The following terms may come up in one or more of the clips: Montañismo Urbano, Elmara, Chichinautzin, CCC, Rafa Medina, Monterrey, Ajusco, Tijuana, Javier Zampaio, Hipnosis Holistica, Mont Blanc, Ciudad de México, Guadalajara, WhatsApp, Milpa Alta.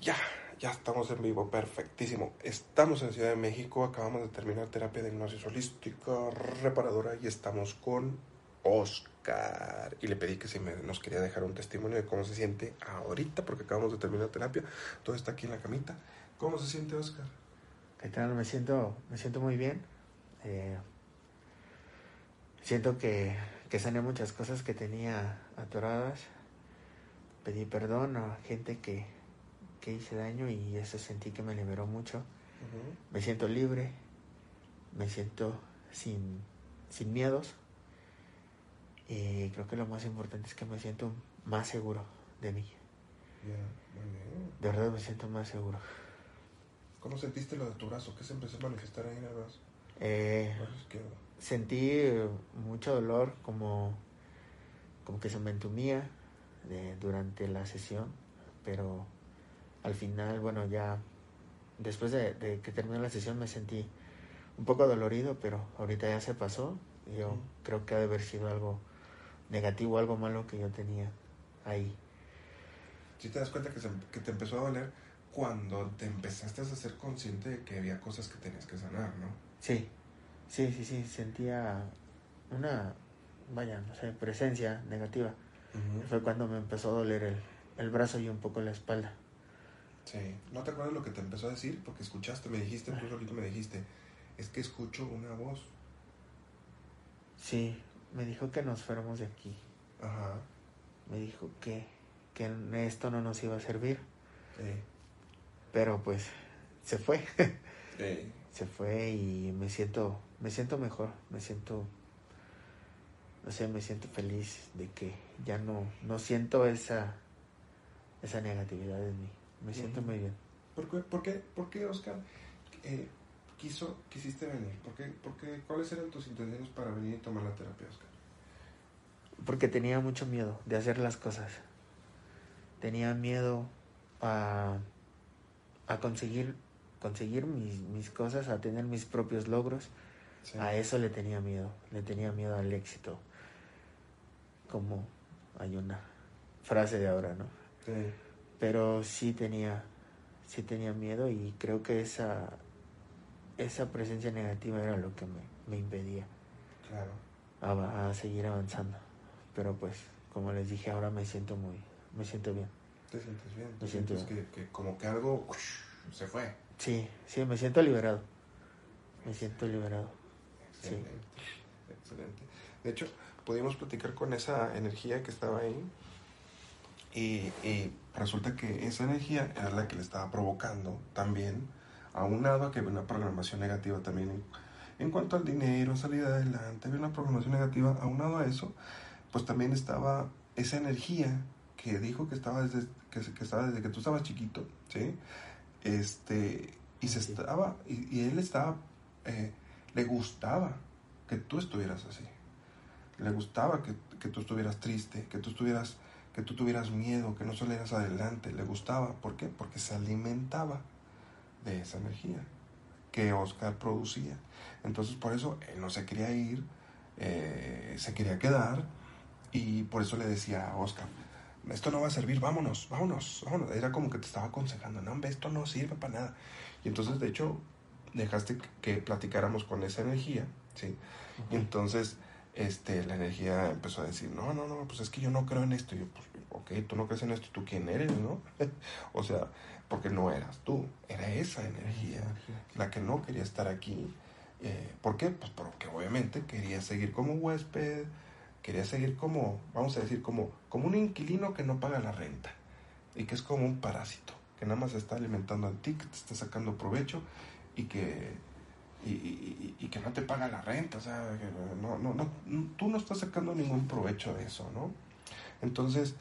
Ya estamos en vivo, perfectísimo. Estamos en Ciudad de México, acabamos de terminar terapia de hipnosis holística reparadora y estamos con Oscar. Y le pedí que si nos quería dejar un testimonio de cómo se siente ahorita, porque acabamos de terminar terapia. Todo está aquí en la camita. ¿Cómo se siente, Oscar? ¿Qué tal? Me siento muy bien. Siento que sané muchas cosas que tenía atoradas. Pedí perdón a gente que hice daño y eso sentí que me liberó mucho. Uh-huh. Me siento libre, me siento sin miedos y creo que lo más importante es que me siento más seguro de mí. Yeah, muy bien. De verdad me siento más seguro. ¿Cómo sentiste lo de tu brazo? ¿Qué se empezó a manifestar ahí en el brazo? Sentí mucho dolor, como que se me entumía durante la sesión, pero al final, bueno, ya después de que terminó la sesión me sentí un poco dolorido, pero ahorita ya se pasó. Yo creo que ha de haber sido algo negativo, algo malo que yo tenía ahí. Si te das cuenta que te empezó a doler cuando te empezaste a ser consciente de que había cosas que tenías que sanar, ¿no? Sí, sentía una, presencia negativa. Uh-huh. Fue cuando me empezó a doler el brazo y un poco la espalda. Sí, ¿no te acuerdas lo que te empezó a decir? Porque escuchaste, me dijiste, tú solito me dijiste, es que escucho una voz. Sí, me dijo que nos fuéramos de aquí. Ajá. Me dijo que esto no nos iba a servir. Pero pues, se fue. Se fue y me siento mejor, me siento feliz de que ya no siento esa negatividad en mí. Me siento muy bien. ¿Por qué Oscar, quisiste venir? ¿Por qué, ¿cuáles eran tus intenciones para venir y tomar la terapia, Oscar? Porque tenía mucho miedo de hacer las cosas. Tenía miedo a conseguir mis cosas, a tener mis propios logros. Sí. A eso le tenía miedo al éxito, como hay una frase de ahora, ¿no? Sí. Pero sí tenía miedo y creo que esa presencia negativa era lo que me impedía, claro, a seguir avanzando. Pero pues, como les dije, ahora me siento bien. ¿Te sientes bien? Me siento bien. Que como que algo se fue. Sí, me siento liberado. Excelente. Sí. Excelente. De hecho, pudimos platicar con esa energía que estaba ahí y resulta que esa energía era la que le estaba provocando también, aunado a que había una programación negativa también en cuanto al dinero, salir adelante, había una programación negativa, aunado a eso, pues también estaba esa energía que dijo que estaba desde que tú estabas chiquito, ¿sí? Le gustaba que tú estuvieras así, le gustaba que tú estuvieras triste, que tú tuvieras miedo, que no salieras adelante. Le gustaba. ¿Por qué? Porque se alimentaba de esa energía que Oscar producía. Entonces, por eso él no se quería ir, se quería quedar, y por eso le decía a Oscar, esto no va a servir, vámonos. Era como que te estaba aconsejando, no, hombre, esto no sirve para nada. Y entonces, de hecho, dejaste que platicáramos con esa energía, ¿sí? Y entonces, la energía empezó a decir, no, pues es que yo no creo en esto. Y yo, pues, ok, tú no crees en esto, ¿tú quién eres, no? O sea, porque no eras tú, era esa energía la que no quería estar aquí. ¿Por qué? Pues porque obviamente quería seguir como huésped, quería seguir como, vamos a decir, como un inquilino que no paga la renta y que es como un parásito, que nada más está alimentando a ti, que te está sacando provecho y que no te paga la renta. O sea, no, tú no estás sacando ningún provecho de eso, ¿no? Entonces,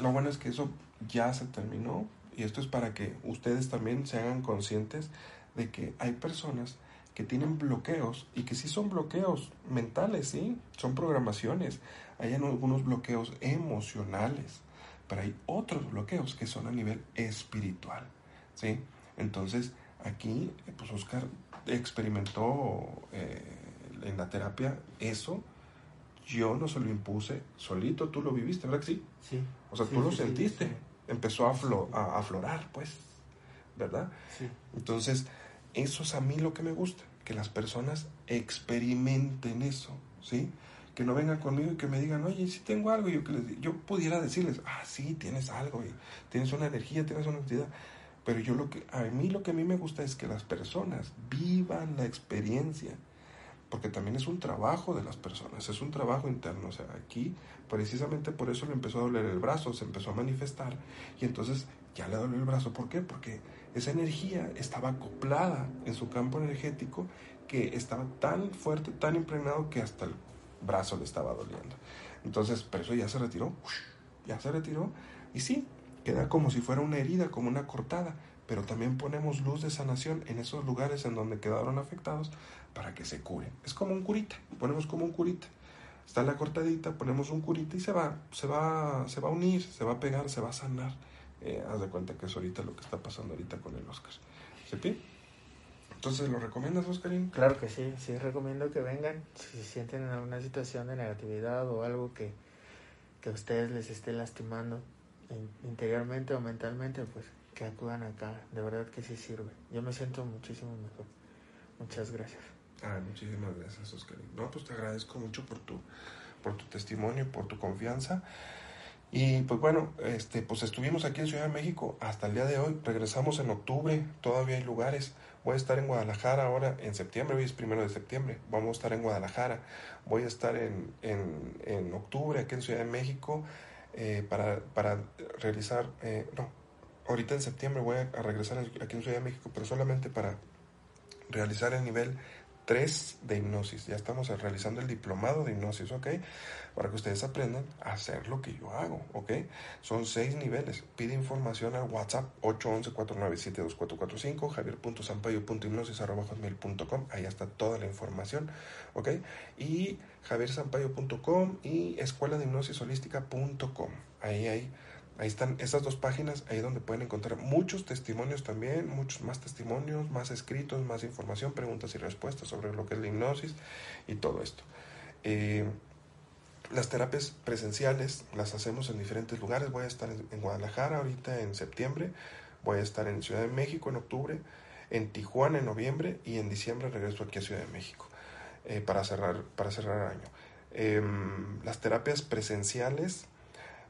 lo bueno es que eso ya se terminó, y esto es para que ustedes también se hagan conscientes de que hay personas que tienen bloqueos, y que sí son bloqueos mentales, ¿sí? Son programaciones. Hay algunos bloqueos emocionales, pero hay otros bloqueos que son a nivel espiritual, ¿sí? Entonces, aquí, pues Oscar experimentó en la terapia eso. Yo no se lo impuse, solito tú lo viviste, ¿verdad que sí? Sí. O sea, sí, tú lo sentiste, sí. Empezó a aflorar, pues, ¿verdad? Sí. Entonces, eso es a mí lo que me gusta, que las personas experimenten eso, ¿sí? Que no vengan conmigo y que me digan, oye, sí tengo algo, yo pudiera decirles, ah, sí, tienes algo, tienes una energía, tienes una entidad, pero yo lo que a mí me gusta es que las personas vivan la experiencia, porque también es un trabajo de las personas, es un trabajo interno. O sea, aquí precisamente por eso le empezó a doler el brazo, se empezó a manifestar, y entonces ya le dolió el brazo. ¿Por qué? Porque esa energía estaba acoplada en su campo energético, que estaba tan fuerte, tan impregnado, que hasta el brazo le estaba doliendo. Entonces, por eso ya se retiró, y sí, queda como si fuera una herida, como una cortada, pero también ponemos luz de sanación en esos lugares en donde quedaron afectados, para que se curen. Es como un curita, ponemos como un curita, está la cortadita, ponemos un curita y se va a unir, se va a pegar, se va a sanar. Haz de cuenta que es ahorita lo que está pasando ahorita con el Oscar. ¿Sí? Entonces, ¿lo recomiendas, Oscarín? Claro que sí, sí recomiendo que vengan, si se sienten en alguna situación de negatividad o algo que a ustedes les esté lastimando interiormente o mentalmente, pues que acudan acá, de verdad que sí sirve. Yo me siento muchísimo mejor. Muchas gracias. Ah, muchísimas gracias, Oscar. No, pues te agradezco mucho por tu testimonio, por tu confianza. Y pues bueno, pues estuvimos aquí en Ciudad de México hasta el día de hoy. Regresamos en octubre, todavía hay lugares. Voy a estar en Guadalajara ahora en septiembre, hoy es 1 de septiembre. Vamos a estar en Guadalajara. Voy a estar en octubre aquí en Ciudad de México para realizar... ahorita en septiembre voy a regresar aquí en Ciudad de México, pero solamente para... realizar el nivel 3 de hipnosis. Ya estamos realizando el diplomado de hipnosis, ¿ok? Para que ustedes aprendan a hacer lo que yo hago, ¿ok? Son 6 niveles. Pide información al WhatsApp 811-497-2445, javier.zampaio.hipnosis@hotmail.com. Ahí está toda la información, ¿ok? Y javierzampaio.com y escueladehipnosisholística.com. Ahí están esas 2 páginas, ahí donde pueden encontrar muchos testimonios también, muchos más testimonios, más escritos, más información, preguntas y respuestas sobre lo que es la hipnosis y todo esto. Las terapias presenciales las hacemos en diferentes lugares. Voy a estar en Guadalajara ahorita en septiembre, voy a estar en Ciudad de México en octubre, en Tijuana en noviembre, y en diciembre regreso aquí a Ciudad de México para cerrar el año. Las terapias presenciales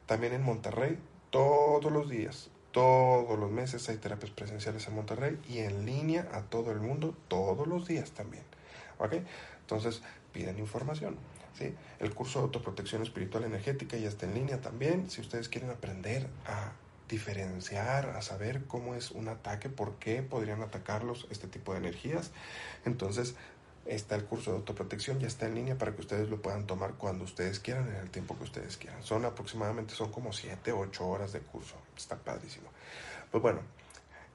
también en Monterrey. Todos los días, todos los meses hay terapias presenciales en Monterrey, y en línea a todo el mundo todos los días también, ¿ok? Entonces, piden información, ¿sí? El curso de autoprotección espiritual energética ya está en línea también. Si ustedes quieren aprender a diferenciar, a saber cómo es un ataque, por qué podrían atacarlos este tipo de energías, entonces... está el curso de autoprotección, ya está en línea para que ustedes lo puedan tomar cuando ustedes quieran, en el tiempo que ustedes quieran. Son como 7-8 horas de curso. Está padrísimo. Pues bueno,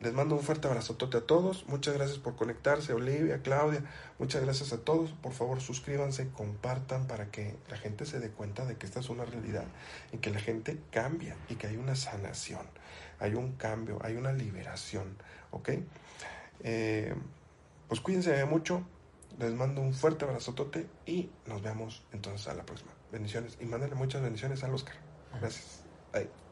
les mando un fuerte abrazotote a todos. Muchas gracias por conectarse, Olivia, Claudia. Muchas gracias a todos. Por favor, suscríbanse, compartan para que la gente se dé cuenta de que esta es una realidad y que la gente cambia y que hay una sanación, hay un cambio, hay una liberación, ¿ok? Pues cuídense mucho. Les mando un fuerte abrazotote y nos vemos entonces a la próxima. Bendiciones, y mándale muchas bendiciones al Oscar. Gracias. Bye.